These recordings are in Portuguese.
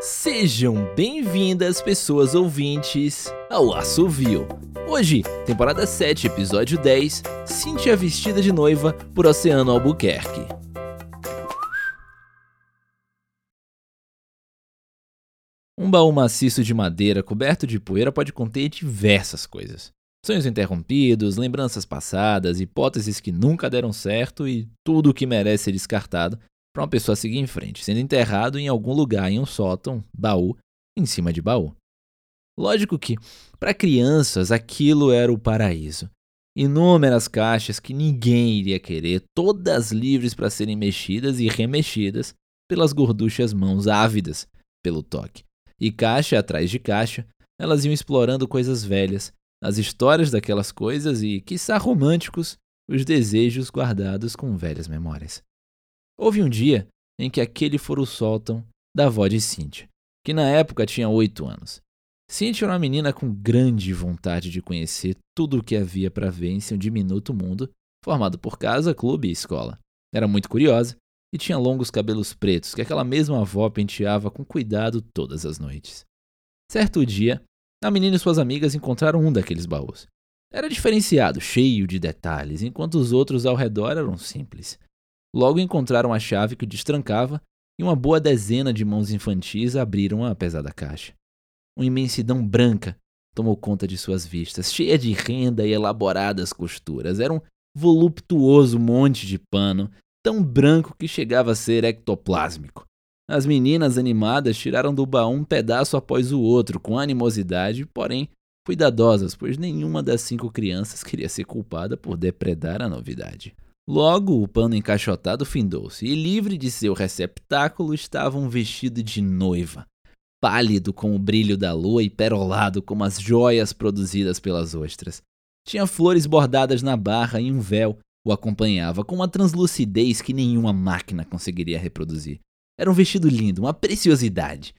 Sejam bem-vindas, pessoas ouvintes, ao Assovio. Hoje, temporada 7, episódio 10, Cíntia Vestida de Noiva, por Oceano Albuquerque. Um baú maciço de madeira coberto de poeira pode conter diversas coisas. Sonhos interrompidos, lembranças passadas, hipóteses que nunca deram certo e tudo o que merece ser descartado para uma pessoa seguir em frente, sendo enterrado em algum lugar, em um sótão, baú, em cima de baú. Lógico que, para crianças, aquilo era o paraíso. Inúmeras caixas que ninguém iria querer, todas livres para serem mexidas e remexidas pelas gorduchas mãos ávidas pelo toque. E caixa atrás de caixa, elas iam explorando coisas velhas, as histórias daquelas coisas e, quiçá românticos, os desejos guardados com velhas memórias. Houve um dia em que aquele fora o sótão da avó de Cíntia, que na época tinha 8 anos. Cíntia era uma menina com grande vontade de conhecer tudo o que havia para ver em seu diminuto mundo, formado por casa, clube e escola. Era muito curiosa e tinha longos cabelos pretos que aquela mesma avó penteava com cuidado todas as noites. Certo dia, a menina e suas amigas encontraram um daqueles baús. Era diferenciado, cheio de detalhes, enquanto os outros ao redor eram simples. Logo encontraram a chave que o destrancava e uma boa dezena de mãos infantis abriram a pesada caixa. Uma imensidão branca tomou conta de suas vistas, cheia de renda e elaboradas costuras. Era um voluptuoso monte de pano, tão branco que chegava a ser ectoplásmico. As meninas animadas tiraram do baú um pedaço após o outro, com animosidade, porém cuidadosas, pois nenhuma das 5 crianças queria ser culpada por depredar a novidade. Logo, o pano encaixotado findou-se, e livre de seu receptáculo estava um vestido de noiva, pálido como o brilho da lua e perolado como as joias produzidas pelas ostras. Tinha flores bordadas na barra e um véu o acompanhava com uma translucidez que nenhuma máquina conseguiria reproduzir. Era um vestido lindo, uma preciosidade.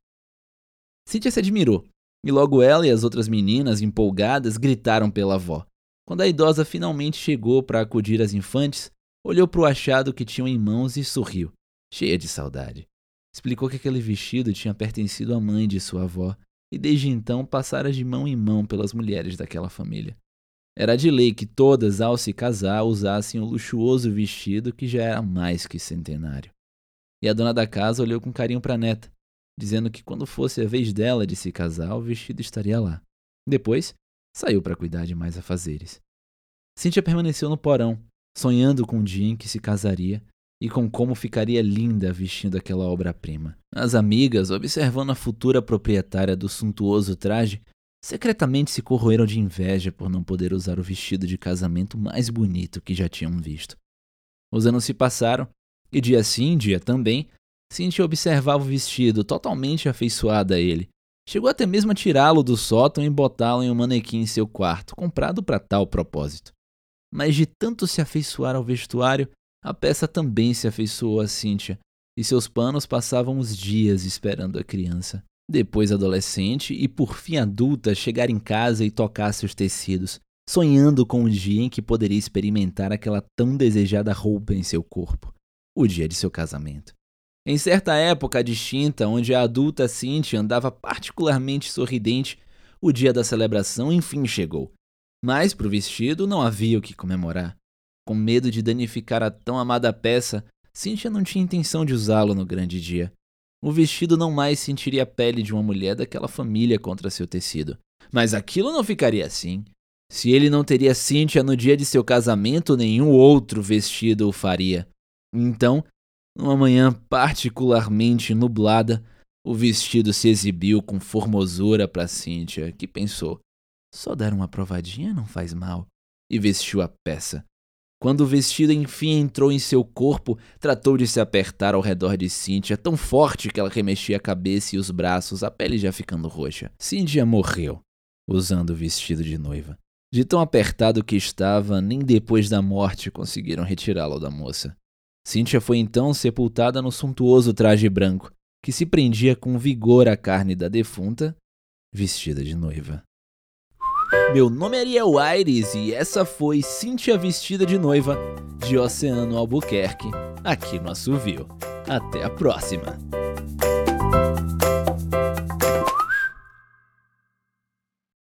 Cíntia se admirou, e logo ela e as outras meninas, empolgadas, gritaram pela avó. Quando a idosa finalmente chegou para acudir as infantes, olhou para o achado que tinham em mãos e sorriu, cheia de saudade. Explicou que aquele vestido tinha pertencido à mãe de sua avó, e desde então passara de mão em mão pelas mulheres daquela família. Era de lei que todas, ao se casar, usassem o luxuoso vestido que já era mais que centenário. E a dona da casa olhou com carinho para a neta, dizendo que quando fosse a vez dela de se casar, o vestido estaria lá. Depois, saiu para cuidar de mais afazeres. Cíntia permaneceu no porão, sonhando com o dia em que se casaria e com como ficaria linda vestindo aquela obra-prima. As amigas, observando a futura proprietária do suntuoso traje, secretamente se corroeram de inveja por não poder usar o vestido de casamento mais bonito que já tinham visto. Os anos se passaram, e dia sim, dia também, Cíntia observava o vestido, totalmente afeiçoada a ele. Chegou até mesmo a tirá-lo do sótão e botá-lo em um manequim em seu quarto, comprado para tal propósito. Mas de tanto se afeiçoar ao vestuário, a peça também se afeiçoou a Cíntia, e seus panos passavam os dias esperando a criança, depois adolescente e por fim adulta, chegar em casa e tocar seus tecidos, sonhando com o dia em que poderia experimentar aquela tão desejada roupa em seu corpo. O dia de seu casamento. Em certa época distinta, onde a adulta Cíntia andava particularmente sorridente, o dia da celebração enfim chegou. Mas para o vestido não havia o que comemorar. Com medo de danificar a tão amada peça, Cíntia não tinha intenção de usá-lo no grande dia. O vestido não mais sentiria a pele de uma mulher daquela família contra seu tecido. Mas aquilo não ficaria assim. Se ele não teria Cíntia no dia de seu casamento, nenhum outro vestido o faria. Então, numa manhã particularmente nublada, o vestido se exibiu com formosura para Cíntia, que pensou, só dar uma provadinha não faz mal, e vestiu a peça. Quando o vestido enfim entrou em seu corpo, tratou de se apertar ao redor de Cíntia, tão forte que ela remexia a cabeça e os braços, a pele já ficando roxa. Cíntia morreu, usando o vestido de noiva. De tão apertado que estava, nem depois da morte conseguiram retirá-lo da moça. Cíntia foi então sepultada no suntuoso traje branco, que se prendia com vigor à carne da defunta, vestida de noiva. Meu nome é Ariel Ayres e essa foi Cíntia Vestida de Noiva, de Oceano Albuquerque, aqui no Assovio. Até a próxima!